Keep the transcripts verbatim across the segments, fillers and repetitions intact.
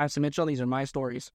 I'm Sam Mitchell. These are my stories.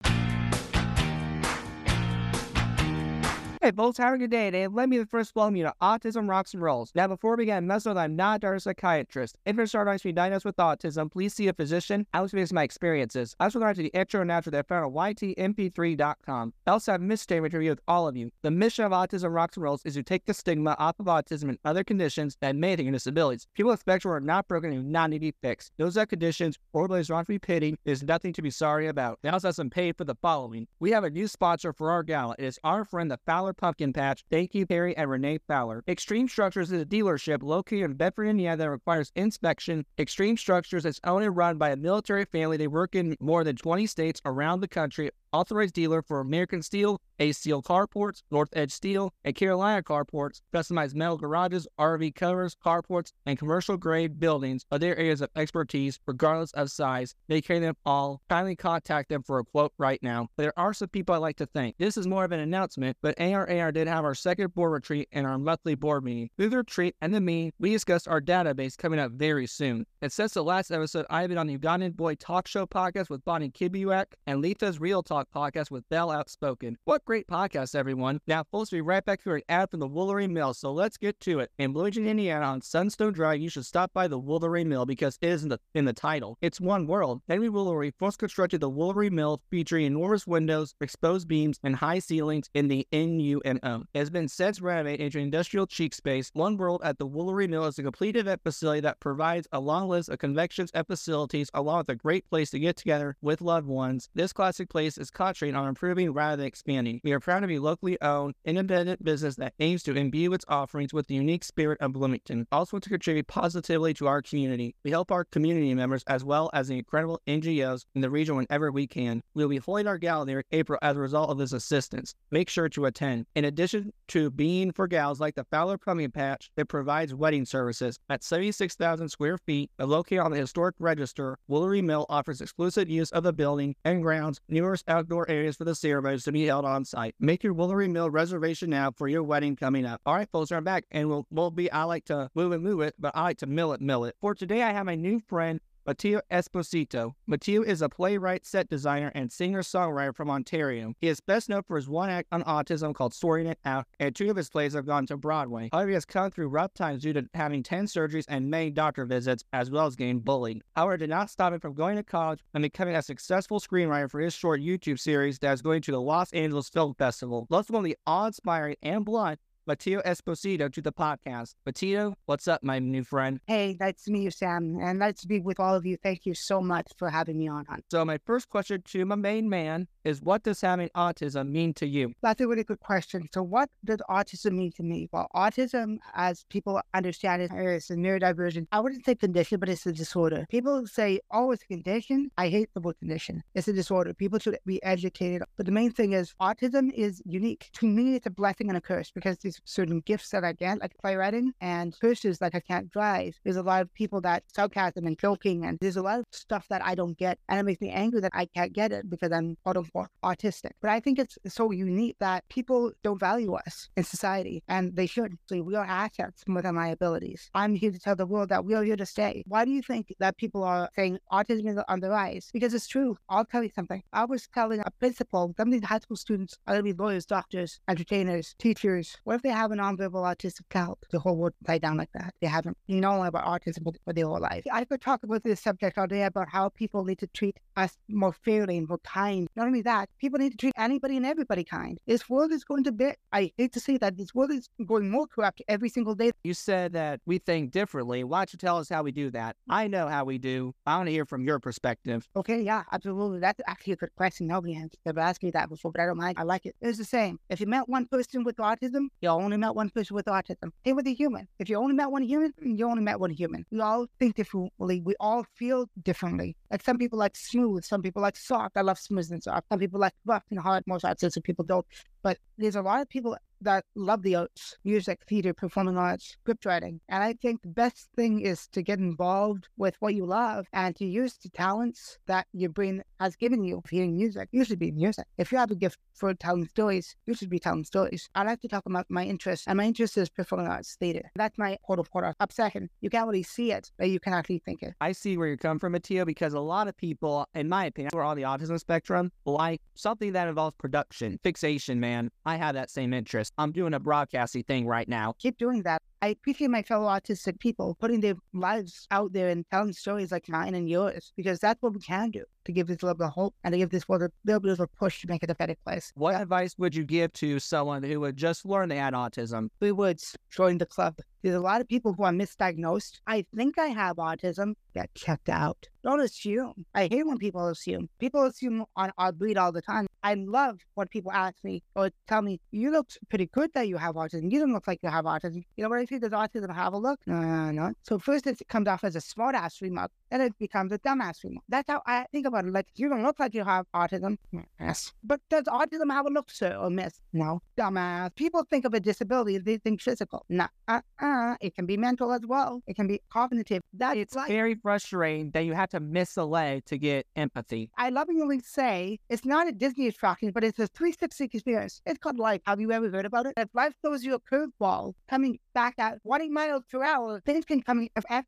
Hey folks, how are you today? And let me the first welcome you to Autism Rocks and Rolls. Now before we get messed up, I'm not a psychiatrist. If you're starting to be diagnosed with autism, please see a physician. I was based on my experiences. I was going to the extra and natural that I found at y t m p three dot com. I also have a mission statement to review with all of you. The mission of Autism Rocks and Rolls is to take the stigma off of autism and other conditions that may think of disabilities. People with spectrum are not broken and do not need to be fixed. Those are conditions or those wrong to be pitied. There's nothing to be sorry about. They also have some pay for the following. We have a new sponsor for our gala. It is our friend, the Fowler Pumpkin Patch. Thank you, Perry and Renee Fowler. Extreme Structures is a dealership located in Bedford, Indiana that requires inspection. Extreme Structures is owned and run by a military family. They work in more than twenty states around the country. Authorized dealer for American Steel, Ace Steel Carports, North Edge Steel, and Carolina Carports. Customized metal garages, R V covers, carports, and commercial-grade buildings are their areas of expertise, regardless of size. They carry them all. Kindly contact them for a quote right now. There are some people I'd like to thank. This is more of an announcement, but A R A R did have our second board retreat and our monthly board meeting. Through the retreat and the meeting, we discussed our database coming up very soon. And since the last episode, I have been on the Ugandan Boy Talk Show podcast with Bonnie Kibiwak and Letha's Real Talk podcast with Bell Outspoken. What great podcasts, everyone. Now, folks, we'll be right back to an ad from the Woolery Mill, so let's get to it. In Bloomington, Indiana, on Sunstone Drive, you should stop by the Woolery Mill because it is in the, in the title. It's One World. Henry Woolery first constructed the Woolery Mill featuring enormous windows, exposed beams, and high ceilings in the N U M O. It has been since renovated into industrial cheek space. One World at the Woolery Mill is a complete event facility that provides a long list of conventions and facilities along with a great place to get together with loved ones. This classic place is concentrating on improving rather than expanding. We are proud to be locally owned, independent business that aims to imbue its offerings with the unique spirit of Bloomington. Also to contribute positively to our community. We help our community members as well as the incredible N G Os in the region whenever we can. We will be holding our gala there in April as a result of this assistance. Make sure to attend. In addition to being for gals like the Fowler Plumbing Patch, that provides wedding services. At seventy-six thousand square feet, and located on the historic register, Woolery Mill offers exclusive use of the building and grounds, numerous outdoor areas for the ceremonies to be held on site. Make your Woolery Mill reservation now for your wedding coming up. All right, folks, I'm back, and we'll, we'll be, I like to move and move it, but I like to mill it, mill it. For today, I have my new friend, Matteo Esposito. Matteo is a playwright, set designer, and singer-songwriter from Ontario. He is best known for his one act on autism called Sorting It Out, and two of his plays have gone to Broadway. However, he has come through rough times due to having ten surgeries and many doctor visits, as well as getting bullied. However, it did not stop him from going to college and becoming a successful screenwriter for his short YouTube series that is going to the Los Angeles Film Festival. Let's welcome the awe-inspiring and blunt Matteo Esposito to the podcast. Matteo, what's up, my new friend? Hey, nice to meet you, Sam, and nice to be with all of you. Thank you so much for having me on. So my first question to my main man is, what does having autism mean to you? That's a really good question. So what does autism mean to me? Well, autism, as people understand it, is a neurodivergent, I wouldn't say condition, but it's a disorder. People say, oh, it's a condition. I hate the word condition. It's a disorder. People should be educated. But the main thing is, autism is unique. To me, it's a blessing and a curse, because these certain gifts that I get, like playwriting, and curses like I can't drive. There's a lot of people that sarcasm and joking, and there's a lot of stuff that I don't get, and it makes me angry that I can't get it because I'm auto autistic. But I think it's so unique that people don't value us in society, and they should. So we are assets more than liabilities. I'm here to tell the world that we are here to stay. Why do you think that people are saying autism is on the rise? Because it's true. I'll tell you something. I was telling a principal, some of these high school students are going to be lawyers, doctors, entertainers, teachers. What if they have a nonverbal autistic child? The whole world tied down like that. They haven't known about autism for their whole life. I could talk about this subject all day about how people need to treat us more fairly and more kind. Not only that, people need to treat anybody and everybody kind. This world is going to bit. I hate to say that. This world is going more corrupt every single day. You said that we think differently. Why don't you tell us how we do that? I know how we do. I want to hear from your perspective. Okay, yeah, absolutely. That's actually a good question. Nobody has ever asked me that before, but I don't mind. I like it. It's the same. If you met one person with autism, you only met one person with autism. It was a human. If you only met one human, you only met one human. We all think differently. We all feel differently. Like some people like smooth. Some people like soft. I love smooth and soft. Some people like rough and hard. Most autistic people don't. But there's a lot of people that love the arts, music, theater, performing arts, scriptwriting. And I think the best thing is to get involved with what you love and to use the talents that your brain has given you. If you're in music, you should be in music. If you have a gift for telling stories, you should be telling stories. I like to talk about my interest, and my interest is performing arts theater. That's my quote unquote obsession. You can't really see it, but you can actually think it. I see where you come from, Matteo, because a lot of people, in my opinion, who are on the autism spectrum, like something that involves production, fixation, man. I have that same interest. I'm doing a broadcasting thing right now. Keep doing that. I appreciate my fellow autistic people putting their lives out there and telling stories like mine and yours, because that's what we can do to give this world a hope and to give this world a little bit of a push to make it a better place. What yeah. advice would you give to someone who would just learn they had autism? Three words: join the club. There's a lot of people who are misdiagnosed. I think I have autism. Get checked out. Don't assume. I hate when people assume. People assume on odd breed all the time. I love when people ask me or tell me, you look pretty good that you have autism. You don't look like you have autism. You know what I think? Does autism have a look? No, no, no. So first it comes off as a smart-ass remark. Then it becomes a dumb-ass remark. That's how I think about it. Like, you don't look like you have autism. Yes. But does autism have a look, sir or miss? No. Dumbass. People think of a disability, they think physical. No. Uh-uh. It can be mental as well. It can be cognitive. That's it's life. Very frustrating that you have to miss a leg to get empathy. I lovingly say it's not a Disney attraction, but it's a three sixty experience. It's called life. Have you ever heard about it? If life throws you a curveball coming back at twenty miles per hour, things can come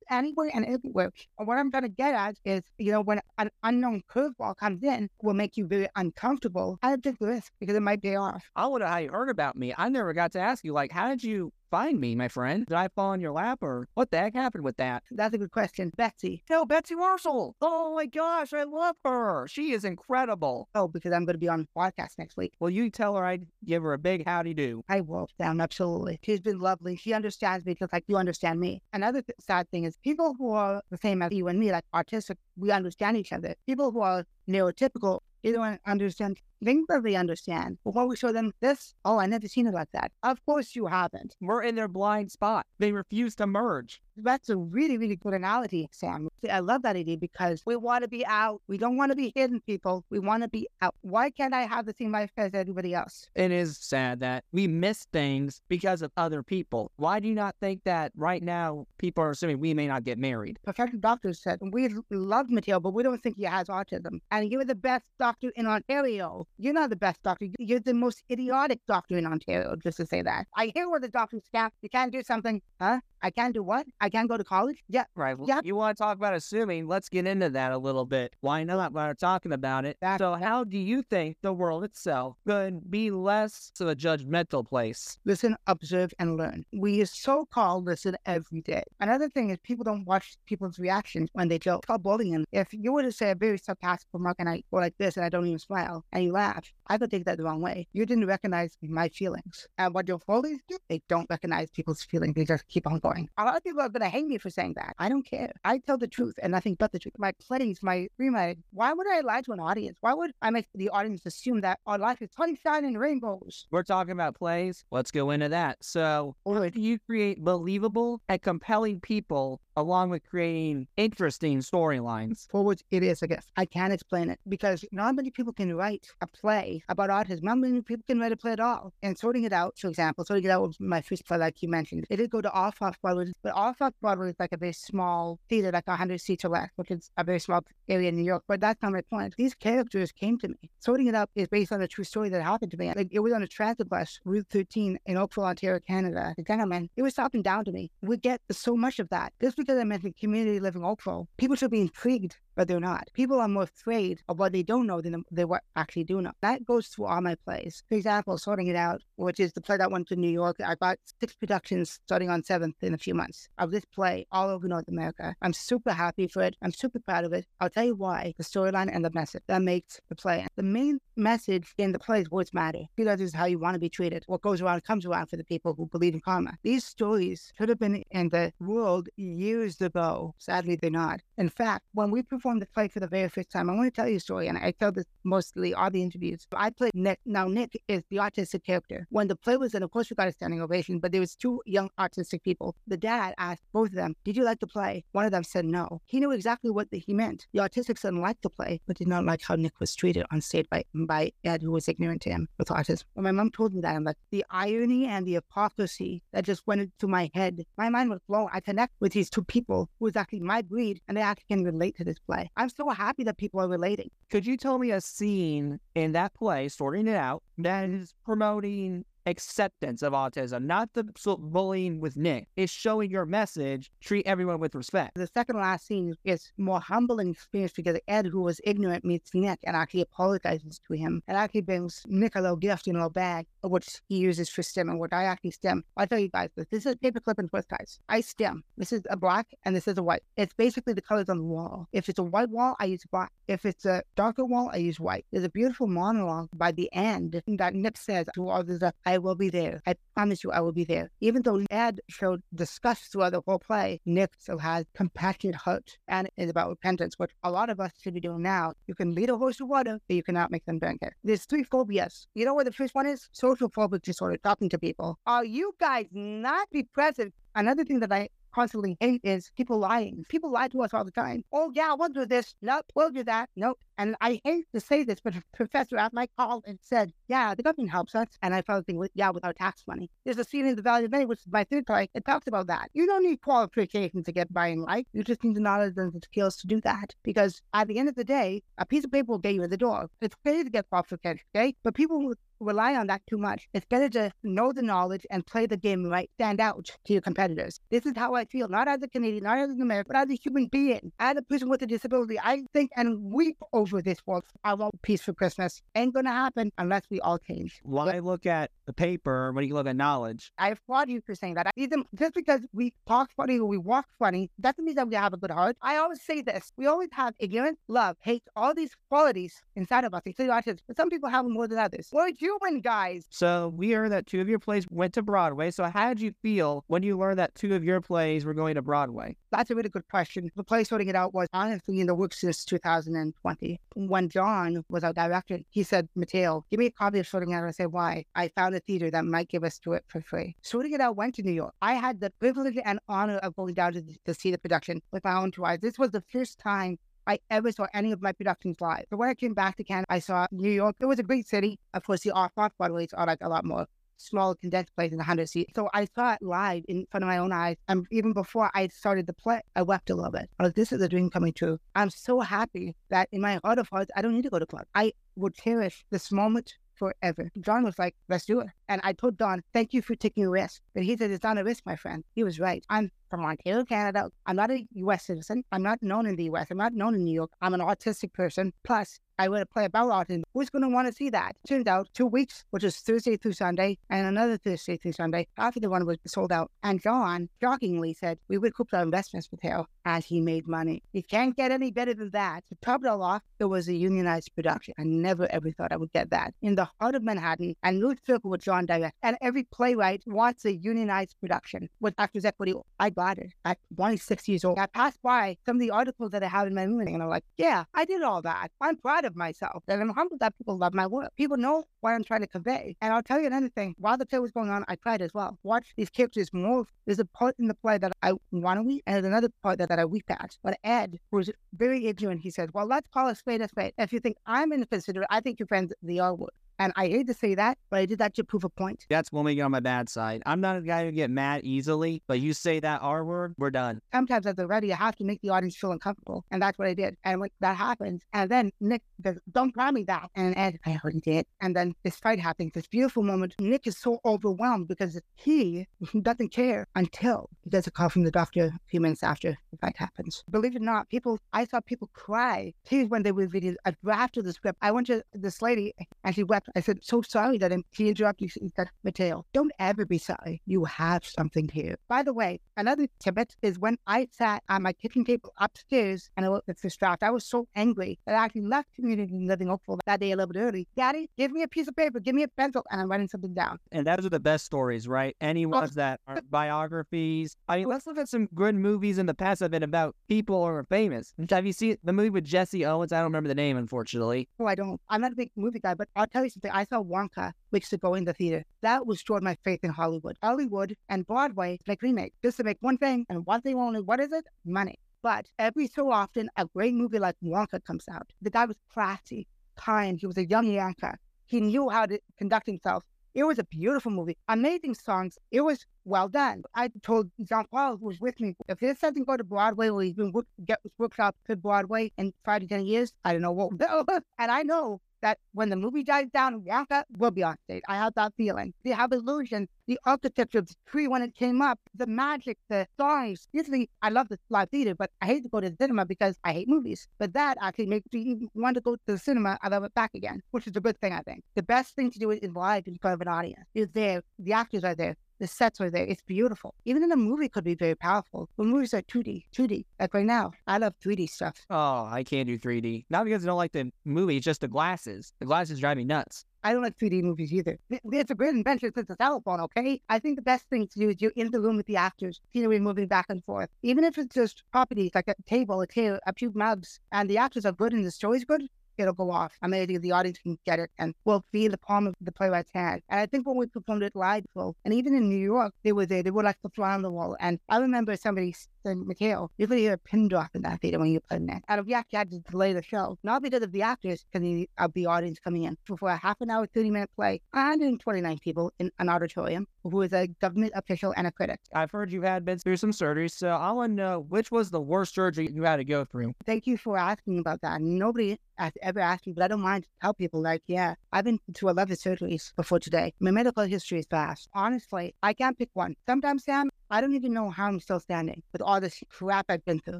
anywhere and everywhere. And what I'm trying to get at is, you know, when an unknown curveball comes in, will make you very uncomfortable. I take the risk because it might pay off. I wonder how you heard about me. I never got to ask you, like, how did you find me, my friend? Did I fall in your lap, or what the heck happened with that? That's a good question. Betsy. No, Betsy Marshall. Oh my gosh, I love her. She is incredible. Oh, because I'm going to be on the podcast next week. Well, you tell her I'd give her a big howdy-do. I will, Sam, absolutely. She's been lovely. She understands me just like you understand me. Another th sad thing is people who are the same as you and me, like autistic, we understand each other. People who are neurotypical, they don't understand things that they understand. But when we show them this, oh, I never seen it like that. Of course you haven't. We're in their blind spot. They refuse to merge. That's a really, really good analogy, Sam. I love that idea because we want to be out. We don't want to be hidden, people. We want to be out. Why can't I have the same life as everybody else? It is sad that we miss things because of other people. Why do you not think that right now people are assuming we may not get married? Professional doctors said, we love Matteo, but we don't think he has autism. And you're the best doctor in Ontario. You're not the best doctor. You're the most idiotic doctor in Ontario, just to say that. I hear where the doctors can't, you can't do something. Huh? I can't do what? I can't go to college? Yeah. Right. Well, yeah. You want to talk about assuming? Let's get into that a little bit. Why not? We're talking about it. That's so how do you think the world itself could be less of a judgmental place? Listen, observe, and learn. We so-called listen every day. Another thing is people don't watch people's reactions when they joke. It's called bullying. If you were to say a very sarcastic remark and I go like this and I don't even smile and you laugh, I could take that the wrong way. You didn't recognize my feelings. And what your bullies do, they don't recognize people's feelings. They just keep on going. A lot of people are going to hate me for saying that. I don't care. I tell the truth and nothing but the truth. My plays, my remake. Why would I lie to an audience? Why would I make the audience assume that our life is sunshine and rainbows? We're talking about plays. Let's go into that. So how do you create believable and compelling people along with creating interesting storylines? For which it is a gift. I can't explain it because not many people can write a play about autism. Not many people can write a play at all. And Sorting It Out, for example, Sorting It Out was my first play like you mentioned. It did go to off-off Broadway, but off-off-Broadway is like a very small theater, like one hundred seats or less, which is a very small area in New York. But that's not my point. These characters came to me. Sorting It Out is based on a true story that happened to me. Like, it was on a transit bus, Route thirteen in Oakville, Ontario, Canada. The gentleman, it was stopping down to me. We get so much of that. Just because I mentioned community living Oakville, people should be intrigued, but they're not. People are more afraid of what they don't know than they what actually do know. That goes through all my plays. For example, Sorting It Out, which is the play that went to New York. I got six productions starting on seventh in a few months of this play all over North America. I'm super happy for it. I'm super proud of it. I'll tell you why. The storyline and the message that makes the play. The main message in the play is words matter. Because this is how you want to be treated. What goes around comes around for the people who believe in karma. These stories should have been in the world years ago. Sadly, they're not. In fact, when we perform performed the play for the very first time, I want to tell you a story, and I tell this mostly all the interviews. I played Nick. Now, Nick is the autistic character. When the play was in, of course, we got a standing ovation, but there was two young autistic people. The dad asked both of them, did you like the play? One of them said no. He knew exactly what the, he meant. The autistic son liked the play, but did not like how Nick was treated on stage by, by Ed, who was ignorant to him with autism. When my mom told me that, I'm like, the irony and the hypocrisy that just went into my head. My mind was blown. I connect with these two people who is actually my breed, and they actually can relate to this play. I'm so happy that people are relating. Could you tell me a scene in that play, Sorting It Out, that is promoting acceptance of autism, not the bullying with Nick? It's showing your message, treat everyone with respect. The second last scene is more humbling experience because Ed, who was ignorant, meets Nick and actually apologizes to him. It actually brings Nick a little gift in a little bag, which he uses for STEM and what I actually STEM. I'll tell you guys this. This is paperclip and twist ties. I STEM. This is a black and this is a white. It's basically the colors on the wall. If it's a white wall, I use black. If it's a darker wall, I use white. There's a beautiful monologue by the end that Nick says to all the I I will be there. I promise you I will be there. Even though Ed showed disgust throughout the whole play, Nick still has compassionate heart and is about repentance, which a lot of us should be doing now. You can lead a horse to water, but you cannot make them drink it. There's three phobias. You know what the first one is? Social phobic disorder, talking to people. Are you guys not be present? Another thing that I constantly hate is people lying. People lie to us all the time. Oh yeah, we'll do this. Nope, we'll do that. Nope. And I hate to say this, but a professor at my college and said, yeah, the government helps us. And I felt like, yeah, with our tax money. There's a scene in The Value of Money, which is my third play. It talks about that. You don't need qualifications to get by in life. You just need the knowledge and the skills to do that. Because at the end of the day, a piece of paper will get you in the door. It's okay to get qualifications, okay? But people rely on that too much. It's better to know the knowledge and play the game right, stand out to your competitors. This is how I feel, not as a Canadian, not as an American, but as a human being. As a person with a disability, I think and weep over this world. I want peace for Christmas. Ain't gonna happen unless we all change. When I look at the paper, when you look at knowledge. I applaud you for saying that. I, even just because we talk funny or we walk funny, doesn't mean that we have a good heart. I always say this. We always have ignorance, love, hate, all these qualities inside of us. But some people have them more than others. We're human, guys. So we heard that two of your plays went to Broadway. So how did you feel when you learned that two of your plays were going to Broadway? That's a really good question. The play Sorting It Out was honestly in the works since two thousand twenty. When John was our director, he said, Matteo, give me a copy of Sorting It Out. I said, why? I found a theater that might give us to it for free. Sorting It Out went to New York. I had the privilege and honor of going down to, the, to see the production with my own two eyes. This was the first time I ever saw any of my productions live. So when I came back to Canada, I saw New York. It was a great city. Of course, the off-Broadways are like a lot more small, condensed place in one hundred seats. So I saw it live in front of my own eyes. And even before I started the play, I wept a little bit. I was like, this is a dream coming true. I'm so happy that in my heart of hearts, I don't need to go to club. I would cherish this moment forever. John was like, let's do it. And I told Don, thank you for taking a risk. But he said, it's not a risk, my friend. He was right. I'm from Ontario, Canada. I'm not a U S citizen. I'm not known in the U S. I'm not known in New York. I'm an autistic person. Plus, I wrote a play about autism. Who's going to want to see that? Turns out, two weeks, which is Thursday through Sunday, and another Thursday through Sunday, after the one was sold out. And John, shockingly, said, we recouped our investments, Matteo, and he made money. You can't get any better than that. To top it all off, there was a unionized production. I never, ever thought I would get that. In the heart of Manhattan, and Ruth Circle with John direct, and every playwright wants a unionized production with Actors Equity. I got it at twenty-six years old. I passed by some of the articles that I have in my room, and I'm like, yeah, I did all that. I'm proud of myself, and I'm humbled that people love my work. People know what I'm trying to convey. And I'll tell you another thing. While the play was going on, I cried as well. Watch these characters move. There's a part in the play that I want to weep, and there's another part that, that I weep at. But Ed, who's very ignorant, he says, well, let's call a spade a spade. If you think I'm inconsiderate, I think your friends, they all would. And I hate to say that, but I did that to prove a point. That's when we get on my bad side. I'm not a guy who get mad easily, but you say that R word, we're done. Sometimes at the ready, I have to make the audience feel uncomfortable. And that's what I did. And when that happened, and then Nick says, don't cry me that. And Ed, I heard it. And then this fight happens, this beautiful moment. Nick is so overwhelmed because he doesn't care until he gets a call from the doctor a few minutes after the fight happens. Believe it or not, people, I saw people cry. Tears when they were reading a draft of the script. I went to this lady and she wept I said, so sorry that I interrupted you. He said, Matteo, don't ever be sorry. You have something here. By the way, another tidbit is when I sat on my kitchen table upstairs and I looked at this draft, I was so angry that I actually left community living hopeful that day a little bit early. Daddy, give me a piece of paper, give me a pencil, and I'm writing something down. And those are the best stories, right? Any ones that are biographies. I mean, let's look at some good movies in the past that have been about people who are famous. Have you seen the movie with Jesse Owens? I don't remember the name, unfortunately. No, I don't. I'm not a big movie guy, but I'll tell you something. I saw Wonka weeks ago in the theater. That restored my faith in Hollywood. Hollywood and Broadway make remakes just to make one thing and one thing only. What is it? Money. But every so often, a great movie like Wonka comes out. The guy was crafty, kind. He was a young Wonka. He knew how to conduct himself. It was a beautiful movie. Amazing songs. It was well done. I told Don Paul, who was with me, if this doesn't go to Broadway or he's been work, get, worked up to Broadway in five to ten years, I don't know what will. And I know that when the movie dies down, Wonka will be on stage. I have that feeling. The illusion, the architecture of the tree when it came up, the magic, the songs. Usually, I love the live theater, but I hate to go to the cinema because I hate movies. But that actually makes me want to go to the cinema. I love it back again, which is a good thing, I think. The best thing to do is live in front of an audience. You're there. The actors are there. The sets are there. It's beautiful. Even in a movie, it could be very powerful. But movies are two D, two D. Like right now, I love three D stuff. Oh, I can't do three D. Not because I don't like the movie, it's just the glasses. The glasses drive me nuts. I don't like three D movies either. It's a great invention since the cell phone, okay? I think the best thing to do is you're in the room with the actors, scenery moving back and forth. Even if it's just properties, like a table, a chair, a few mugs, and the actors are good and the story's good, it'll go off. Amazing. The audience can get it and will feel the palm of the playwright's hand. And I think when we performed it live, and even in New York, they were there. They were like the fly on the wall. And I remember somebody said, Matteo, you could hear a pin drop in that theater when you played that. And we actually had to delay the show, not because of the actors, because of the audience coming in. So for a half an hour, thirty minute play, one hundred twenty-nine people in an auditorium who is a government official and a critic. I've heard you had been through some surgeries, so I want to know which was the worst surgery you had to go through. Thank you for asking about that. Nobody has ever asked me, but I don't mind to tell people, like, yeah, I've been to eleven surgeries before today. My medical history is vast. Honestly, I can't pick one. Sometimes, Sam, I don't even know how I'm still standing with all this crap I've been through.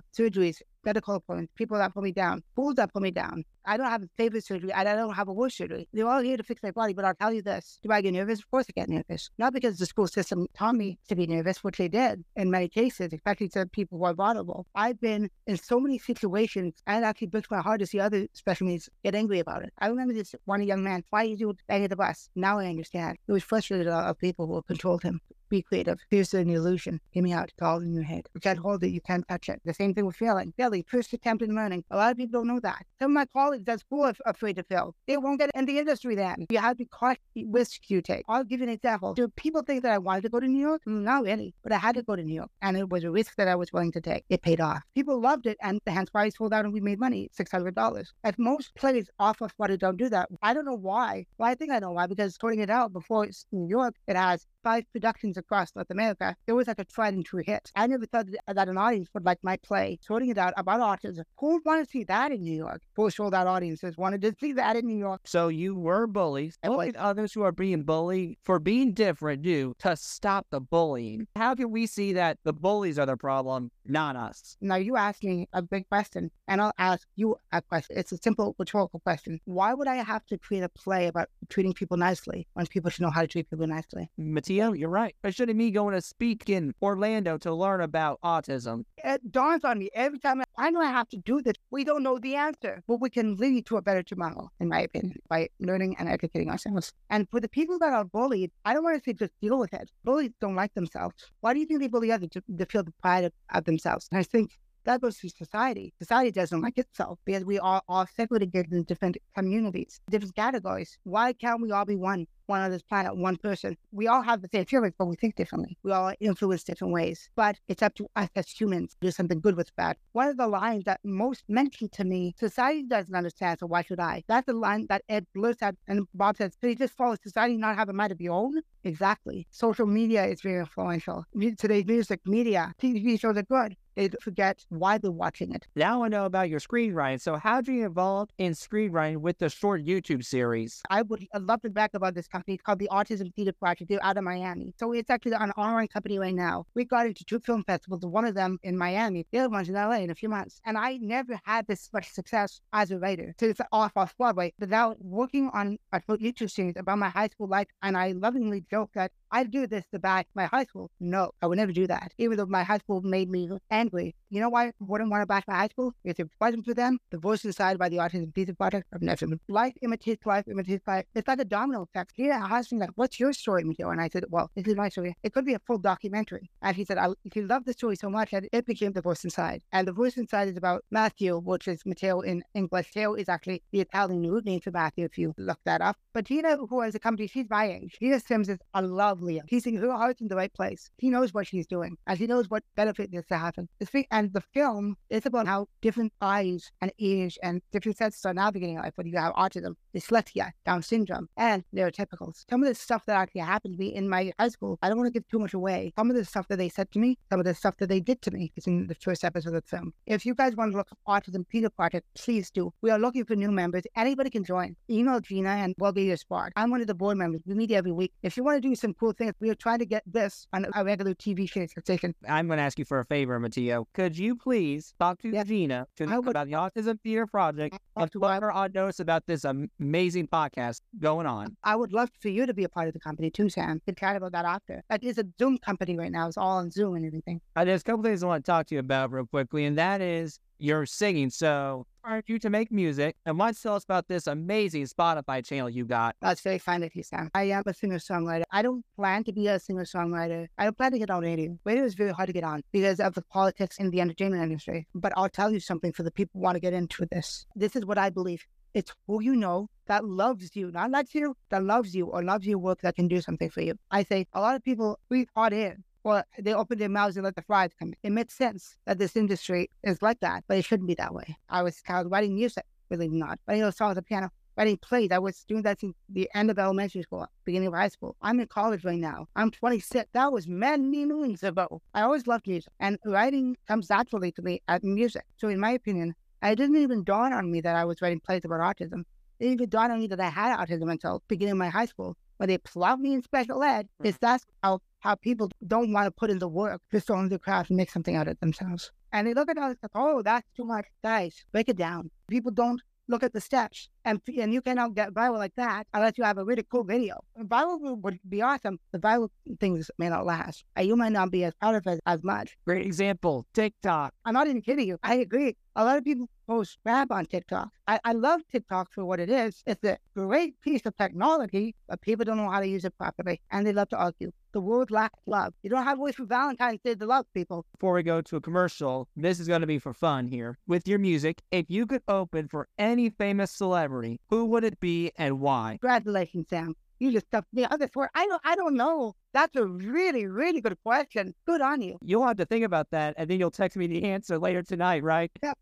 Surgeries, medical appointments, people that put me down, fools that put me down. I don't have a favorite surgery, and I don't have a worst surgery. They're all here to fix my body, but I'll tell you this. Do I get nervous? Of course I get nervous. Not because the school system taught me to be nervous, which they did in many cases, especially to people who are vulnerable. I've been in so many situations, and it actually breaks my heart to see other special needs get angry about it. I remember this one young man, why did you bang the bus? Now I understand. He was frustrated of people who controlled him. Be creative. Here's an illusion. Hear me out. It's all in your head. You can't hold it. You can't touch it. The same thing with failing. Failing. First attempt in learning. A lot of people don't know that. Some of my colleagues that's cool if afraid to fail. They won't get in the industry then. You have to be cautious with risks you take. I'll give you an example. Do people think that I wanted to go to New York? Not really, but I had to go to New York, and it was a risk that I was willing to take. It paid off. People loved it, and the hands why sold out and we made money, six hundred dollars. At most plays off of what I don't do that. I don't know why. Well, I think I know why, because sorting it out before it's New York, it has five productions across North America. It was like a tried and true hit. I never thought that an audience would like my play, sorting it out about autism. Who would want to see that in New York? Who sold out audiences wanted to see that in New York. So you were bullies. And look at others who are being bullied for being different do to stop the bullying. How can we see that the bullies are the problem, not us? Now you asked me a big question, and I'll ask you a question. It's a simple rhetorical question. Why would I have to create a play about treating people nicely when people should know how to treat people nicely? Matteo, you're right. It shouldn't me going to speak in Orlando to learn about autism. It dawns on me every time. Why do I have to do this? We don't know the answer, but we can lead to a better tomorrow, in my opinion, by learning and educating ourselves. And for the people that are bullied, I don't want to say just deal with it. Bullies don't like themselves. Why do you think they bully others? They feel the pride of, of themselves. And I think that goes through society. Society doesn't like itself because we are all segregated in different communities, different categories. Why can't we all be one? One on this planet, one person. We all have the same feelings, but we think differently. We all are influenced different ways. But it's up to us as humans to do something good with bad. One of the lines that most mentioned to me, society doesn't understand, so why should I? That's the line that Ed blurts out, and Bob says, "Can you just follow society, not have a mind of your own?" Exactly. Social media is very influential. Today's music, media, T V shows are good. they forget why they're watching it. Now I know about your screenwriting. So how do you involve in screenwriting with the short YouTube series? I would love to back about this company called the Autism Theater Project. They're out of Miami. So it's actually an online company right now. We got into two film festivals, one of them in Miami, the other one's in L A in a few months. And I never had this much success as a writer. So it's off, off Broadway. But now working on a short YouTube series about my high school life, and I lovingly joke that I do this to back my high school. No, I would never do that. Even though my high school made me angry. You know why I wouldn't want to bash my high school? Because it wasn't for them. The voice inside by the Autism Theater Project of Neptune. Life imitates life, imitates life. It's like a domino effect. Gina asked me, like, what's your story, Matteo? And I said, well, this is my story. It could be a full documentary. And he said, I, if you love the story so much, that it became The Voice Inside. And The Voice Inside is about Matthew, which is Matteo in English. Matteo is actually the Italian root name for Matthew, if you look that up. But Gina, who has a company, she's my age. Gina Sims is a lovely. He's in her heart's in the right place. He knows what she's doing, and he knows what benefit is to happen. And the film is about how different eyes and ears and different senses are navigating life, whether you have autism, dyslexia, Down syndrome, and neurotypicals. Some of the stuff that actually happened to me in my high school, I don't want to give too much away. Some of the stuff that they said to me, some of the stuff that they did to me is in the first episode of the film. If you guys want to look at Autism Theater Project, please do. We are looking for new members. Anybody can join. Email Gina and we'll be your spot. I'm one of the board members. We meet every week. If you want to do some cool things, we are trying to get this on a regular T V station. I'm going to ask you for a favor, Matteo. Could you please talk to yes. Gina to would, about the Autism Theater Project and put her on notice about this amazing podcast going on? I would love for you to be a part of the company too, Sam. We can chat about that after. That is a Zoom company right now. It's all on Zoom and everything. Uh, there's a couple things I want to talk to you about real quickly, and that is your singing. So aren't you to make music, and why don't you tell us about this amazing Spotify channel you got? That's very kind of you, Sam. I am a singer-songwriter. I don't plan to be a singer-songwriter. I don't plan to get on radio. Radio is very hard to get on because of the politics in the entertainment industry. But I'll tell you something for the people who want to get into this. This is what I believe. It's who you know that loves you, not likes you, that loves you or loves your work that can do something for you. I say a lot of people breathe hard air. Well, they open their mouths and let the flies come in. It makes sense that this industry is like that, but it shouldn't be that way. I was kind of writing music, really not. Writing those songs on the piano, writing plays. I was doing that since the end of elementary school, beginning of high school. I'm in college right now. I'm twenty-six. That was many moons ago. I always loved music, and writing comes naturally to me at music. So in my opinion, it didn't even dawn on me that I was writing plays about autism. It didn't even dawn on me that I had autism until beginning of my high school, when they plopped me in special ed. It's that's how how people don't want to put in the work, just own the craft and make something out of themselves. And they look at us like, oh, that's too much. Guys, break it down. People don't look at the steps. And, and you cannot get viral like that unless you have a really cool video. Viral would be awesome. The viral things may not last. You might not be as proud of it as much. Great example, TikTok. I'm not even kidding you. I agree. A lot of people post crap on TikTok. I, I love TikTok for what it is. It's a great piece of technology, but people don't know how to use it properly, and they love to argue. The world lacks love. You don't have a way for Valentine's Day to love people. Before we go to a commercial, this is going to be for fun here. With your music, if you could open for any famous celebrity, who would it be and why? Congratulations, Sam. You just stuffed me on this word. I don't, I don't know. That's a really, really good question. Good on you. You'll have to think about that, and then you'll text me the answer later tonight, right? Yeah.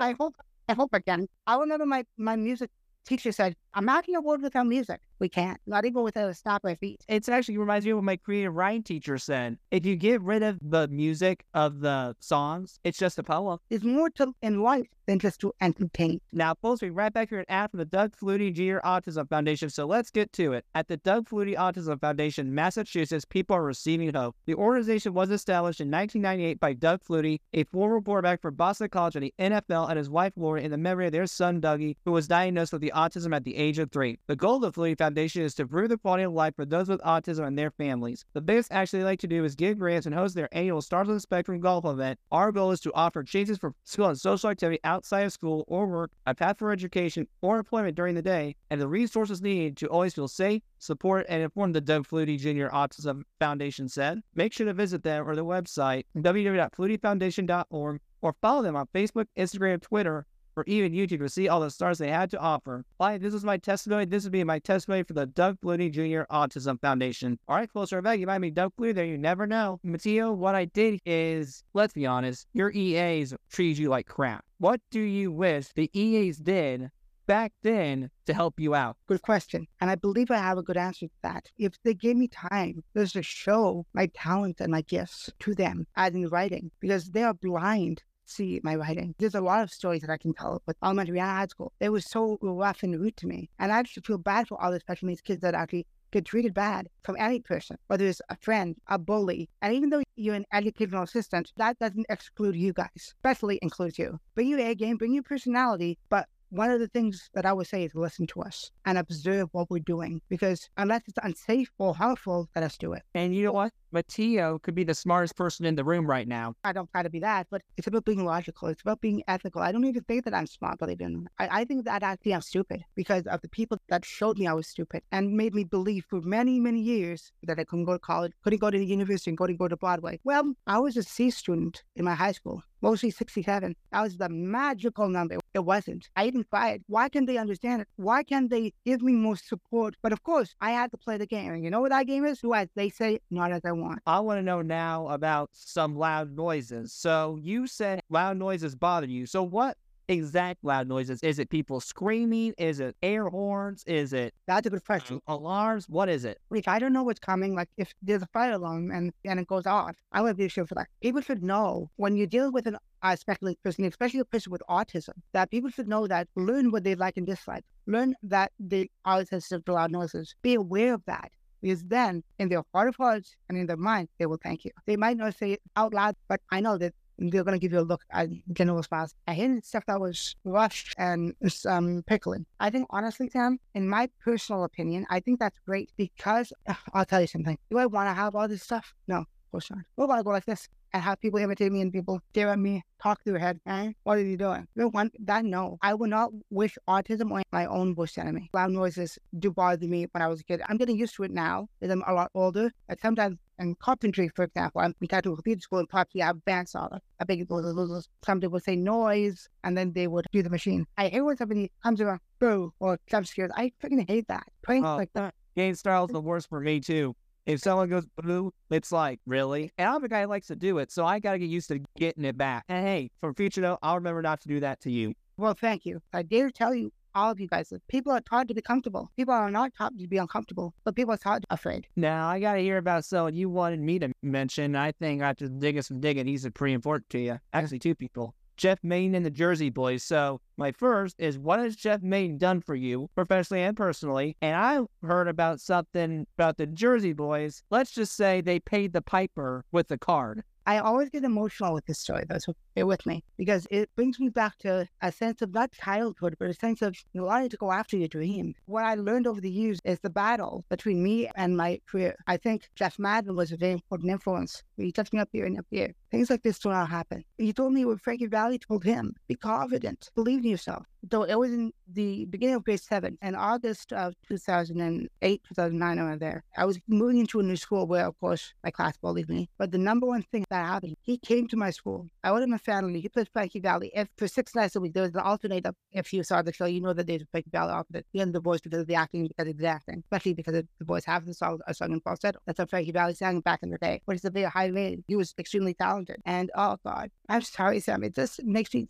I hope I hope I can. I remember my, my music teacher said, I'm not in a world without music. We can't. Not even without a stop my feet. It's actually reminds me of what my creative writing teacher said. If you get rid of the music of the songs, it's just a poem. There's more to in life than just to entertain. Now, folks, we'll be right back here and after the Doug Flutie Junior Autism Foundation. So let's get to it. At the Doug Flutie Autism Foundation, Massachusetts, people are receiving hope. The organization was established in nineteen ninety-eight by Doug Flutie, a former quarterback for Boston College and the N F L, and his wife, Lori, in the memory of their son, Dougie, who was diagnosed with the autism at the age of three. The goal of the Flutie Foundation is to improve the quality of life for those with autism and their families. The biggest action they like to do is give grants and host their annual Stars on the Spectrum golf event. Our goal is to offer chances for school and social activity outside of school or work, a path for education or employment during the day, and the resources needed to always feel safe, support, and informed. The Doug Flutie Junior Autism Foundation said. Make sure to visit them or their website, w w w dot flutie foundation dot org, or follow them on Facebook, Instagram, Twitter, or even YouTube to see all the stars they had to offer. Like, this was my testimony. This would be my testimony for the Doug Flutie Junior Autism Foundation. All right, closer to back. You might be Doug Flutie there. You never know. Matteo, what I did is, let's be honest, your E As treat you like crap. What do you wish the E As did back then to help you out? Good question. And I believe I have a good answer to that. If they gave me time, there's to show my talent and my gifts to them as in writing, because they are blind. See my writing. There's a lot of stories that I can tell with elementary and high school. They were so rough and rude to me. And I actually feel bad for all the special needs kids that actually get treated bad from any person, whether it's a friend, a bully. And even though you're an educational assistant, that doesn't exclude you guys, especially includes you. Bring your A game, bring your personality, but one of the things that I would say is listen to us and observe what we're doing, because unless it's unsafe or harmful, let us do it. And you know what? Matteo could be the smartest person in the room right now. I don't try to be that, but it's about being logical. It's about being ethical. I don't even think that I'm smart, believe it or not. I, I think that actually I'm stupid because of the people that showed me I was stupid and made me believe for many, many years that I couldn't go to college, couldn't go to the university, and couldn't go to Broadway. Well, I was a C student in my high school. Mostly sixty-seven. That was the magical number. It wasn't. I even cried. Why can't they understand it? Why can't they give me more support? But of course, I had to play the game. And you know what that game is? Do as they say, not as I want. I want to know now about some loud noises. So you said loud noises bother you. So what exact loud noises? Is it people screaming? Is it air horns? Is it... That's a good question. Alarms? What is it? Like, I don't know what's coming. Like, if there's a fire alarm and, and it goes off, I would be sure for that. People should know when you deal with an uh, special person, especially a person with autism, that people should know that, learn what they like and dislike. Learn that they are sensitive to loud noises. Be aware of that. Because then, in their heart of hearts and in their mind, they will thank you. They might not say it out loud, but I know that they're going to give you a look at general response. I hated stuff that was rushed and um, pickling. I think, honestly, Sam, in my personal opinion, I think that's great because, uh, I'll tell you something. Do I want to have all this stuff? No, of course not. We want to go like this and have people imitate me and people stare at me, talk through their head. Eh? What are you doing? You don't want that? No. I would not wish autism on my own worst enemy. Loud noises do bother me when I was a kid. I'm getting used to it now as I'm a lot older. And sometimes in carpentry, for example, I'm entitled to a computer school and property. I have bandsaw. I beg you, somebody would say noise, and then they would do the machine. I hate when somebody comes around, boo, or jump scares. I freaking hate that. Pranks uh, like that. Game style is the worst for me, too. If someone goes blue, it's like, really? And I'm a guy who likes to do it, so I got to get used to getting it back. And hey, from future note, I'll remember not to do that to you. Well, thank you. I dare tell you, all of you guys, people are taught to be comfortable. People are not taught to be uncomfortable, but people are taught to be afraid. Now, I got to hear about someone you wanted me to mention. I think after digging some digging, he's pretty important to you. Actually, two people. Jeff Madden and the Jersey Boys. So my first is, what has Jeff Madden done for you professionally and personally? And I heard about something about the Jersey Boys. Let's just say they paid the piper with the card. I always get emotional with this story, though, so bear with me, because it brings me back to a sense of not childhood, but a sense of wanting to go after your dream. What I learned over the years is the battle between me and my career. I think Jeff Madden was a very important influence. He touched me up here and up here. Things like this do not happen. He told me what Frankie Valli told him. Be confident. Believe in yourself. So it was in the beginning of grade seven, in August of two thousand eight, two thousand nine, around there. I was moving into a new school where, of course, my class bullied me. But the number one thing that happened, he came to my school. I ordered my family. He played Frankie Valli. If for six nights a week, there was an alternate up. If you saw the show, you know that there's a Frankie Valli alternate. He and the boys because of the acting, because of the acting. Especially because the boys have the song, a song in falsetto. That's how Frankie Valli sang back in the day. But it's a very high rating. He was extremely talented. And, oh, God, I'm sorry, Sam. It just makes me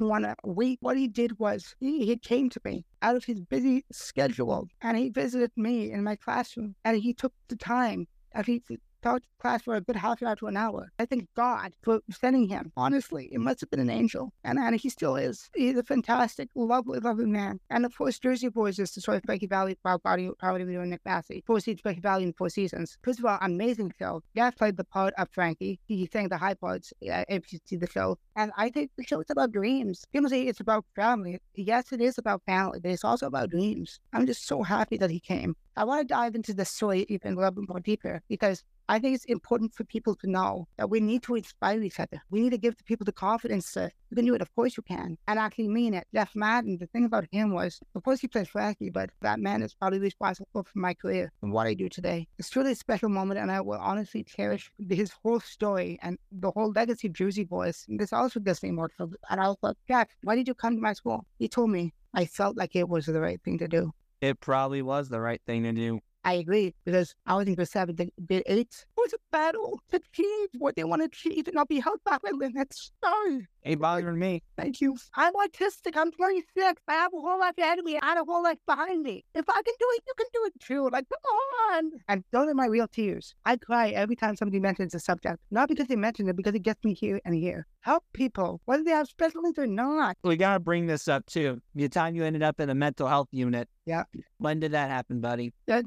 want to weep. What he did was, He, he came to me out of his busy schedule, and he visited me in my classroom, and he took the time, and he talked to class for a good half an hour to an hour. I thank God for sending him. Honestly, it must have been an angel, and, and he still is. He's a fantastic, lovely, lovely man. And of course, Jersey Boys is the story of Frankie Valli, Bob Body, Poverty Video, and Nick Bassey. Four Seasons, Frankie Valli, and Four Seasons. First of all, amazing show. Yeah, I played the part of Frankie. He sang the high parts, uh, if you see the show. And I think the show is about dreams. People say it's about family. Yes, it is about family, but it's also about dreams. I'm just so happy that he came. I want to dive into the story even a little bit more deeper, because I think it's important for people to know that we need to inspire each other. We need to give the people the confidence that you can do it. Of course you can. And actually mean it. Jeff Madden, the thing about him was, of course he plays Frankie, but that man is probably responsible for my career and what I do today. It's truly a special moment, and I will honestly cherish his whole story and the whole legacy of Jersey Boys. And this also gets me emotional. And I was like, Jeff, why did you come to my school? He told me, I felt like it was the right thing to do. It probably was the right thing to do. I agree, because I was in grade seven, grade eight. was a battle to achieve what they want to achieve and not be held by my limits. Sorry. Ain't bothering me. Thank you. I'm autistic. I'm twenty-six. I have a whole life ahead of me. I have a whole life behind me. If I can do it, you can do it too. Like, come on. And those are my real tears. I cry every time somebody mentions a subject. Not because they mention it, because it gets me here and here. Help people, whether they have special needs or not. We got to bring this up too. The time you ended up in a mental health unit. Yeah. When did that happen, buddy? That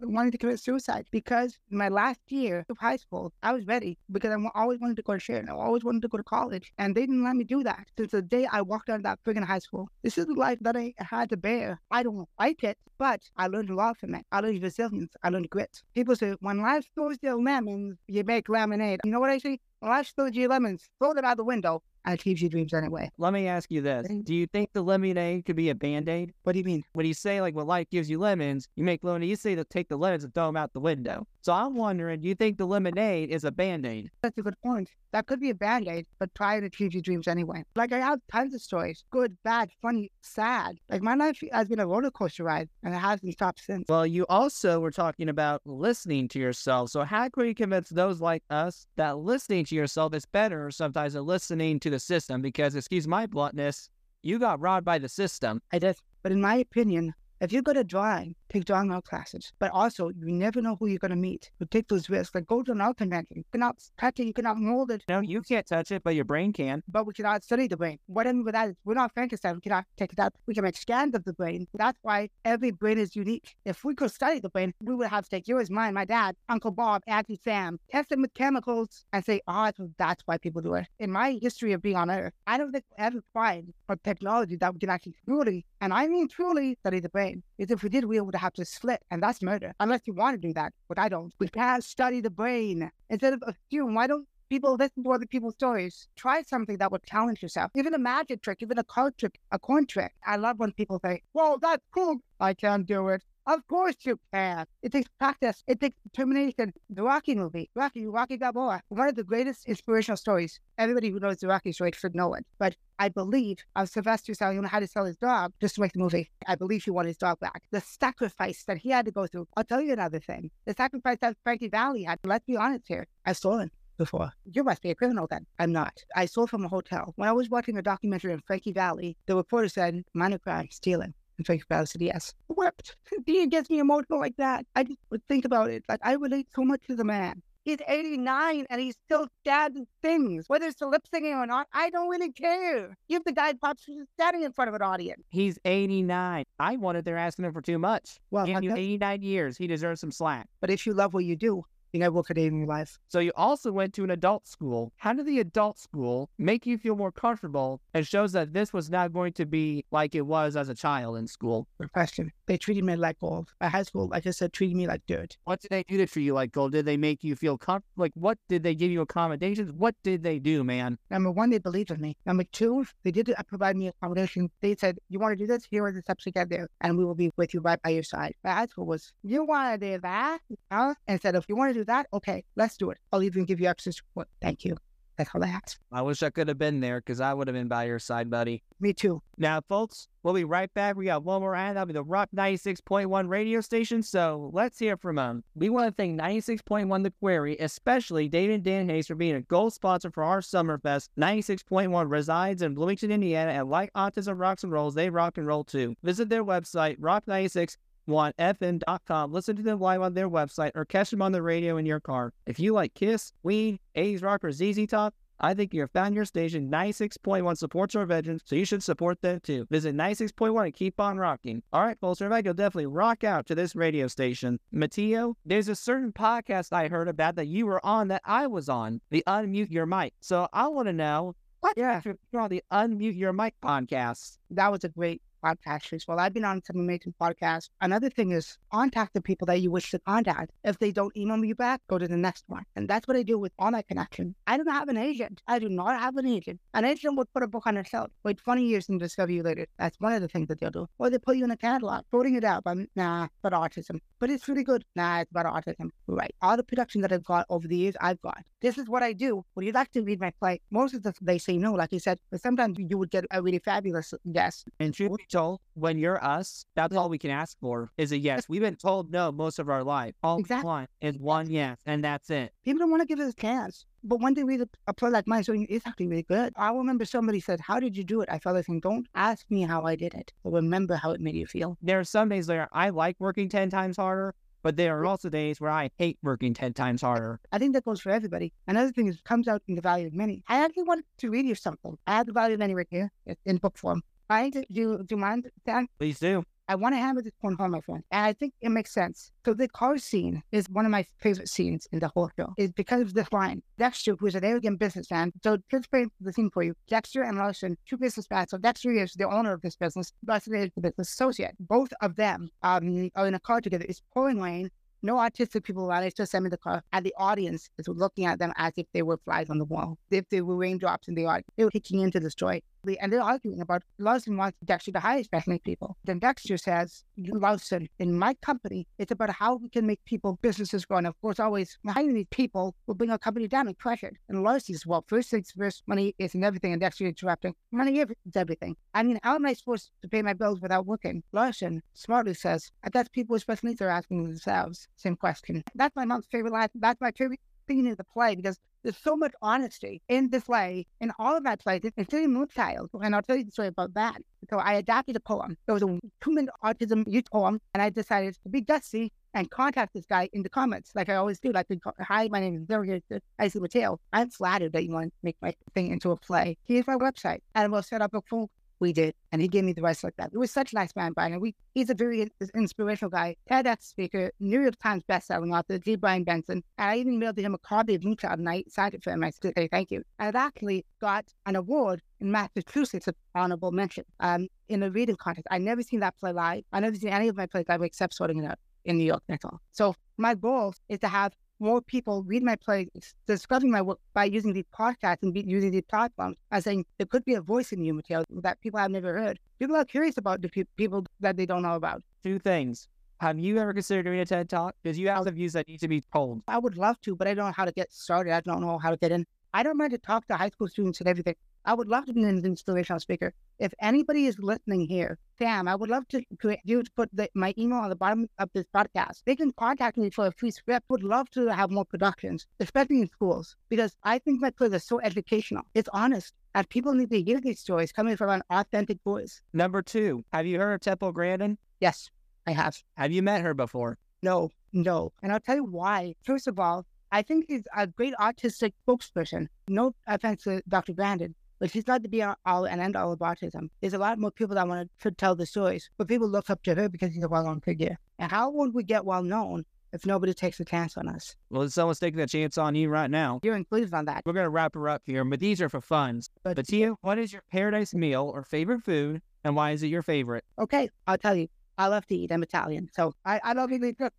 wanted to commit suicide because my last year of high school, I was ready because I always wanted to go to Sheridan. I always wanted to go to college, and they didn't let me do that since the day I walked out of that friggin' high school. This is the life that I had to bear. I don't like it, but I learned a lot from it. I learned resilience. I learned grit. People say, when life throws you lemons, you make lemonade. You know what I say? When life throws you lemons, throw them out the window and achieve your dreams anyway. Let me ask you this. Do you think the lemonade could be a Band-Aid? What do you mean? When you say, like, when life gives you lemons, you make lemonade, you say to take the lemons and throw them out the window. So I'm wondering, do you think the lemonade is a Band-Aid? That's a good point. That could be a Band-Aid, but try and achieve your dreams anyway. Like, I have tons of stories. Good, bad, funny, sad. Like, my life has been a roller coaster ride, and it hasn't stopped since. Well, you also were talking about listening to yourself. So how can we convince those like us that listening to yourself is better sometimes than listening to the system? Because, excuse my bluntness, you got robbed by the system. I did. But in my opinion, if you go to drawing, take drawing out classes. But also, you never know who you're going to meet. You take those risks. Like, go to an art convention. You cannot touch it. You cannot mold it. No, you can't touch it, but your brain can. But we cannot study the brain. What I mean by that is, we're not Frankenstein. We cannot take it out. We can make scans of the brain. That's why every brain is unique. If we could study the brain, we would have to take yours, mine, my dad, Uncle Bob, Auntie Sam, test them with chemicals, and say, ah, oh, that's why people do it. In my history of being on Earth, I don't think we'll ever find a technology that we can actually truly, and I mean truly, study the brain. Is if we did, we would have to split, and that's murder. Unless you want to do that, but I don't. We can't study the brain. Instead of assume, why don't people listen to other people's stories? Try something that would challenge yourself. Even a magic trick, even a card trick, a coin trick. I love when people say, "Whoa, that's cool. I can't do it." Of course you can. It takes practice. It takes determination. The Rocky movie, Rocky, Rocky Balboa, one of the greatest inspirational stories. Everybody who knows the Rocky story should know it. But I believe of Sylvester Stallone had to sell his dog just to make the movie. I believe he wanted his dog back. The sacrifice that he had to go through. I'll tell you another thing. The sacrifice that Frankie Valli had. Let's be honest here. I've stolen before. You must be a criminal then. I'm not. I stole from a hotel. When I was watching a documentary on Frankie Valli, the reporter said, minor crime, stealing. And Frankie Valli said, yes. Whipped. It gets me emotional like that. I just would think about it. Like, I relate so much to the man. He's eighty-nine and he's still dabbing things. Whether it's lip singing or not, I don't really care. You have the guy pops standing in front of an audience. He's eighty-nine. I wanted they're asking him for too much. Well, give you eighty-nine years. He deserves some slack. But if you love what you do, you never work a day in your life. So you also went to an adult school. How did the adult school make you feel more comfortable and shows that this was not going to be like it was as a child in school? Good question. They treated me like gold. At high school, like I said, treated me like dirt. What did they do to treat you like gold? Did they make you feel comfortable? Like, what did they give you accommodations? What did they do, man? Number one, they believed in me. Number two, they did provide me accommodations. They said, you want to do this? Here are the steps to get there. And we will be with you right by your side. My high school was, you want to do that? Huh? Instead of, you want to do that? Okay, let's do it. I'll even give you extra support. Thank you. That's all I asked. I wish I could have been there because I would have been by your side, buddy. Me too. Now, folks, we'll be right back. We got one more ad. That'll be the Rock ninety-six point one radio station. So let's hear from them. We want to thank ninety-six point one The Quarry, especially David and Dan Hayes, for being a gold sponsor for our Summerfest. ninety-six point one resides in Bloomington, Indiana, and like Autism Rocks and Rolls, they rock and roll too. Visit their website, rock ninety-six point one f m dot com. Listen to them live on their website or catch them on the radio in your car. If you like Kiss, Weed, eighties Rock, or Z Z Top, I think you have found your station. ninety-six point one supports our veterans, so you should support them too. Visit ninety-six point one and keep on rocking. All right, folks, everybody go definitely rock out to this radio station. Matteo, there's a certain podcast I heard about that you were on that I was on, the Unmute Your Mic. So I want to know, what? Yeah, you're on the Unmute Your Mic podcast. That was a great podcast. Well, I've been on some amazing podcasts. Another thing is contact the people that you wish to contact. If they don't email me back, go to the next one. And that's what I do with all my connections. I don't have an agent. I do not have an agent. An agent would put a book on herself, wait twenty years and discover you later. That's one of the things that they'll do. Or they put you in a catalog, sorting it out. I'm, nah, but autism. But it's really good. Nah, it's about autism. Right. All the production that I've got over the years, I've got. This is what I do. Would you like to read my play? Most of the they say no, like you said, but sometimes you would get a really fabulous Yes. And truth be told, when you're us, that's all we can ask for is a yes. We've been told no most of our life. All exactly. we want is one yes, and that's it. People don't want to give us a chance. But one day we look, a pro like mine so it's actually really good. I remember somebody said, how did you do it? I felt like, don't ask me how I did it. But remember how it made you feel. There are some days where I like working ten times harder, but there are also days where I hate working ten times harder. I think that goes for everybody. Another thing is, comes out in the value of many. I actually wanted to read you something. I have the value of many right here. It's in book form. I do, do you mind, Dan? Please do. I want to hammer this point home, my friend. And I think it makes sense. So the car scene is one of my favorite scenes in the whole show. It's because of this line. Dexter, who is an arrogant businessman. So just play the scene for you. Dexter and Larson, two businessmen. So Dexter is the owner of this business. Larson is the business associate. Both of them um, are in a car together. It's pouring rain. No autistic people around. It's just them in the car. And the audience is looking at them as if they were flies on the wall. If they were raindrops in the audience, they were kicking into the story. And they're arguing about Larson wants Dexter to hire special people. Then Dexter says, Larson, in my company, it's about how we can make people, businesses grow. And of course, always hiring these people will bring our company down and crush it. And Larson says, well, first things first, money isn't everything. And Dexter interrupting, money is everything. I mean, how am I supposed to pay my bills without working? Larson smartly says, I guess people with special needs are asking themselves the same question. That's my mom's favorite line. That's my favorite thing in the play, because there's so much honesty in this play, in all of my plays, including Moonchild, and I'll tell you the story about that. So I adapted a poem. It was a two-minute autism youth poem, and I decided to be gutsy and contact this guy in the comments, like I always do. Like, hi, my name is Larry. I see Matteo. I'm flattered that you want to make my thing into a play. Here's my website, and we'll set up a full. We did, and he gave me the advice like that. It was such a nice man, Brian. We, he's a very inspirational guy, TEDx speaker, New York Times bestselling author, G. Brian Benson. And I even mailed him a copy of Moonchild, and I signed it for him. I said, hey, thank you. And I actually got an award in Massachusetts, an honorable mention um, in a reading contest. I've never seen that play live. I've never seen any of my plays live except Sorting It Out in New York, that's all. So my goal is to have more people read my plays, discovering my work by using these podcasts and be, using these platforms. I'm saying there could be a voice in you, Matteo, that people have never heard. People are curious about the pe people that they don't know about. Two things. Have you ever considered doing a TED Talk? Because you have the views that need to be told. I would love to, but I don't know how to get started. I don't know how to get in. I don't mind to talk to high school students and everything. I would love to be an inspirational speaker. If anybody is listening here, Sam, I would love to create you to put the, my email on the bottom of this podcast. They can contact me for a free script. Would love to have more productions, especially in schools, because I think my plays are so educational. It's honest, and people need to hear these stories coming from an authentic voice. Number two, have you heard of Temple Grandin? Yes, I have. Have you met her before? No, no, and I'll tell you why. First of all, I think she's a great autistic spokesperson. No offense to Doctor Grandin, but she's not the be all and end all of autism. There's a lot more people that want to tell the stories, but people look up to her because she's a well-known figure. And how would we get well-known if nobody takes a chance on us? Well, someone's taking a chance on you right now. You're included on that. We're going to wrap her up here, but these are for fun. But, but Tia, what is your paradise meal or favorite food, and why is it your favorite? Okay, I'll tell you. I love to eat. I'm Italian. So I, I love eating. You're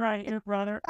right here, brother.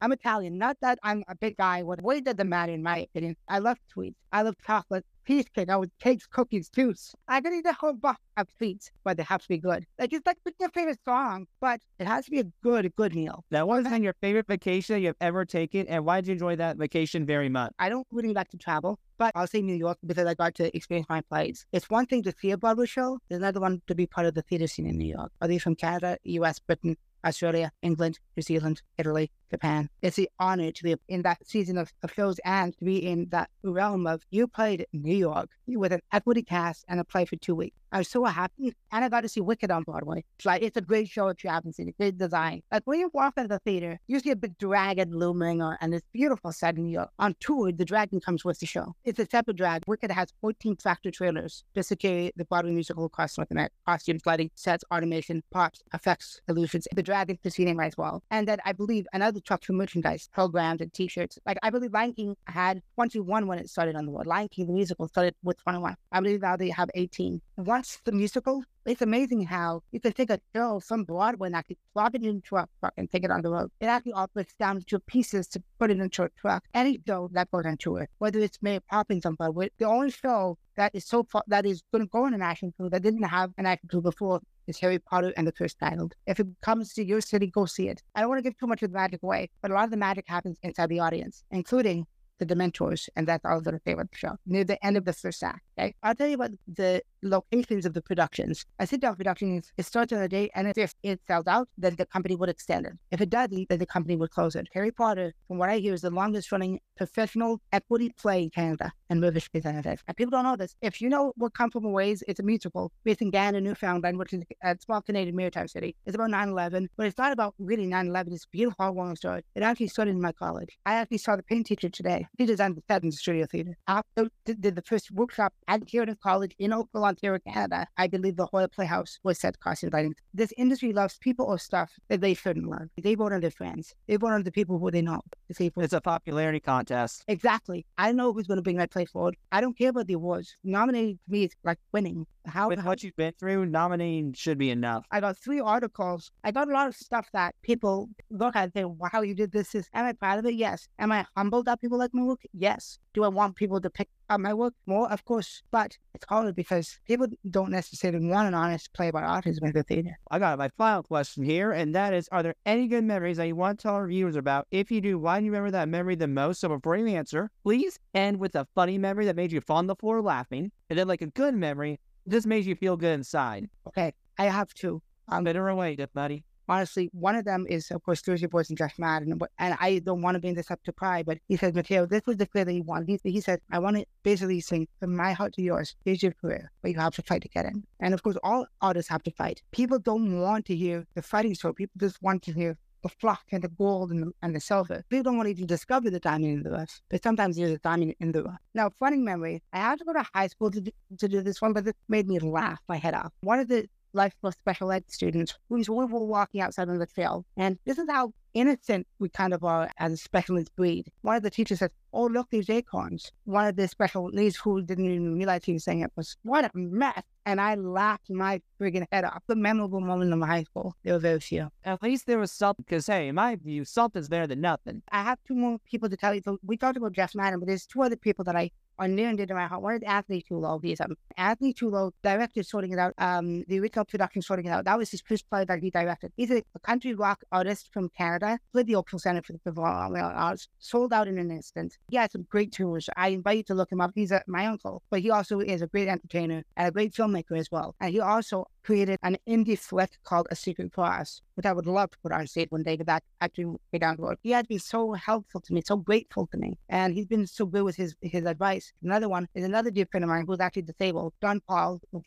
I'm Italian. Not that I'm a big guy. What weight doesn't matter in my opinion. I love sweets. I love chocolate. Cheesecake. I would cakes, cookies, juice. I could eat a whole box of sweets, but they have to be good. Like, it's like your favorite song, but it has to be a good, good meal. Now, what was on your favorite vacation you've ever taken, and why did you enjoy that vacation very much? I don't really like to travel, but I'll say New York because I got to experience my place. It's one thing to see a Broadway show. There's another one to be part of the theater scene in New York. Are they from Canada, U S, Britain, Australia, England, New Zealand, Italy, Japan? It's an honor to be in that season of, of shows and to be in that realm of you played New York with an equity cast and a play for two weeks. I was so happy, and I got to see Wicked on Broadway. It's like, it's a great show if you haven't seen it. Great design. Like, when you walk into the theater, you see a big dragon looming on, and it's beautiful set in New York. On tour, the dragon comes with the show. It's a separate dragon. Wicked has fourteen tractor trailers just to carry the Broadway musical across North America. Costumes, lighting, sets, automation, props, effects, illusions. The dragon proceeding right as well. And then I believe another truck for merchandise, programs and t-shirts. Like, I believe Lion King had twenty-one when it started on the world. Lion King, the musical, started with twenty-one. I believe now they have eighteen. One the musical, it's amazing how you can take a show from Broadway and actually drop it into a truck and take it on the road. It actually all breaks down into pieces to put it into a truck. Any show that goes on tour, whether it's Mary Poppins on Broadway, the only show that is so far, that is going to go on an action tour that didn't have an action tour before is Harry Potter and the Cursed Child. If it comes to your city, go see it. I don't want to give too much of the magic away, but a lot of the magic happens inside the audience, including to the mentors, and that's all that they would show near the end of the first act. Okay? I'll tell you about the locations of the productions. I sit down productions, it starts on a day, and if it sells out, then the company would extend it. If it doesn't, then the company would close it. Harry Potter, from what I hear, is the longest running professional equity play in Canada and movie space. And people don't know this. If you know what Come From Aways, it's a musical based in Ghana, Newfoundland, which is a small Canadian maritime city. It's about nine eleven, but it's not about really nine eleven. It's a beautiful, long story. It actually started in my college. I actually saw the paint teacher today. He designed the set in the studio theater. I did the first workshop at Carolina College in Oakville, Ontario, Canada. I believe the Hoyle Playhouse was set costume lighting. This industry loves people or stuff that they shouldn't love. They vote on their friends. They vote on the people who they know. It's a popularity contest. Exactly. I know who's going to bring that play forward. I don't care about the awards. Nominating to me is like winning. How, With how, what you've been through, nominating should be enough. I got three articles. I got a lot of stuff that people look at and say, wow, you did this. this. Am I proud of it? Yes. Am I humbled that people like my work? Yes. Do I want people to pick up my work more? Of course. But it's hard because people don't necessarily want an honest play about autism in the theater. I got my final question here, and that is, are there any good memories that you want to tell our viewers about? If you do, why do you remember that memory the most? So before you answer, please end with a funny memory that made you fall on the floor laughing, and then like a good memory this makes you feel good inside. Okay, I have two. I'm better away, buddy. Honestly, one of them is, of course, Jersey Boys and Jeff Madden. And I don't want to bring this up to cry, but he says, Matteo, this was the career that he wanted. He, he said, I want to basically sing from my heart to yours. Here's your career, but you have to fight to get in. And of course, all artists have to fight. People don't want to hear the fighting story. People just want to hear the flock and the gold and the, and the silver. People don't want to even discover the diamond in the rough, but sometimes there's a diamond in the rough. Now, funny memory, I had to go to high school to do, to do this one, but this made me laugh my head off. One of the life plus special ed students, we were walking outside on the trail. And this is how innocent we kind of are as a special needs breed. One of the teachers said, oh, look, these acorns. One of the special needs who didn't even realize he was saying it was, what a mess. And I laughed my friggin' head off. The memorable moment in my high school, there were very few. At least there was something, because, hey, in my view, something's better than nothing. I have two more people to tell you. So we talked about Jeff Madden, but there's two other people that I are near and dear to my heart. One is Anthony Tullo. He's um, Anthony Tullo directed Sorting It Out, um, the original production Sorting It Out. That was his first play that he directed. He's a, a country rock artist from Canada. Played the Oakville Center for the Performing Arts, sold out in an instant. He had some great tours. I invite you to look him up. He's a, my uncle, but he also is a great entertainer and a great filmmaker as well. And he also created an indie flick called A Secret Cross, which I would love to put on stage one day, but that actually way down the road. He has been so helpful to me, so grateful to me, and he's been so good with his, his advice. Another one is another dear friend of mine who's actually disabled, Don Paul, who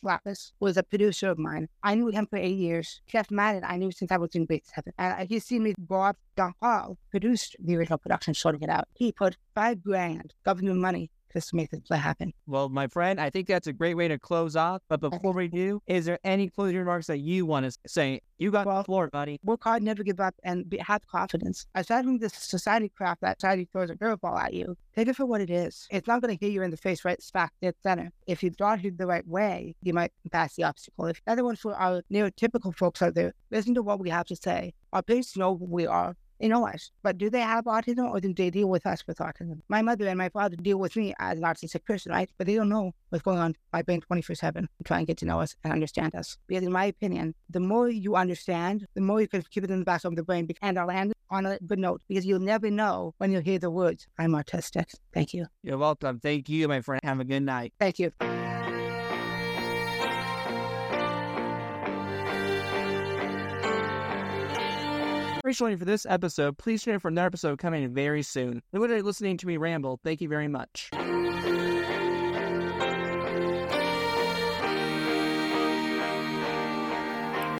was a producer of mine. I knew him for eight years. Jeff Madden, I knew since I was in grade seven. And he's seen me grow up. Don Paul produced the original production, Sorting It Out. He put five grand government money just to make this play happen. Well, my friend, I think that's a great way to close off. But before we do, is there any closing remarks that you want to say? You got well, the floor, buddy. Work hard, never give up, and be, have confidence. Aside from this society crap that society throws a curveball at you, take it for what it is. It's not going to hit you in the face right back dead center. If you dodge it the right way, you might pass the obstacle. If the other one for our neurotypical folks out there, listen to what we have to say. Our parents know who we are. They know us, but do they have autism or do they deal with us with autism? My mother and my father deal with me as an autistic person, right? But they don't know what's going on by being twenty-four seven, trying to get to know us and understand us. Because in my opinion, the more you understand, the more you can keep it in the back of the brain. And I'll end on a good note, because you'll never know when you hear the words, I'm autistic. Thank you. You're welcome. Thank you, my friend. Have a good night. Thank you. For this episode, please share for another episode coming very soon. And whether you're listening to me ramble, thank you very much.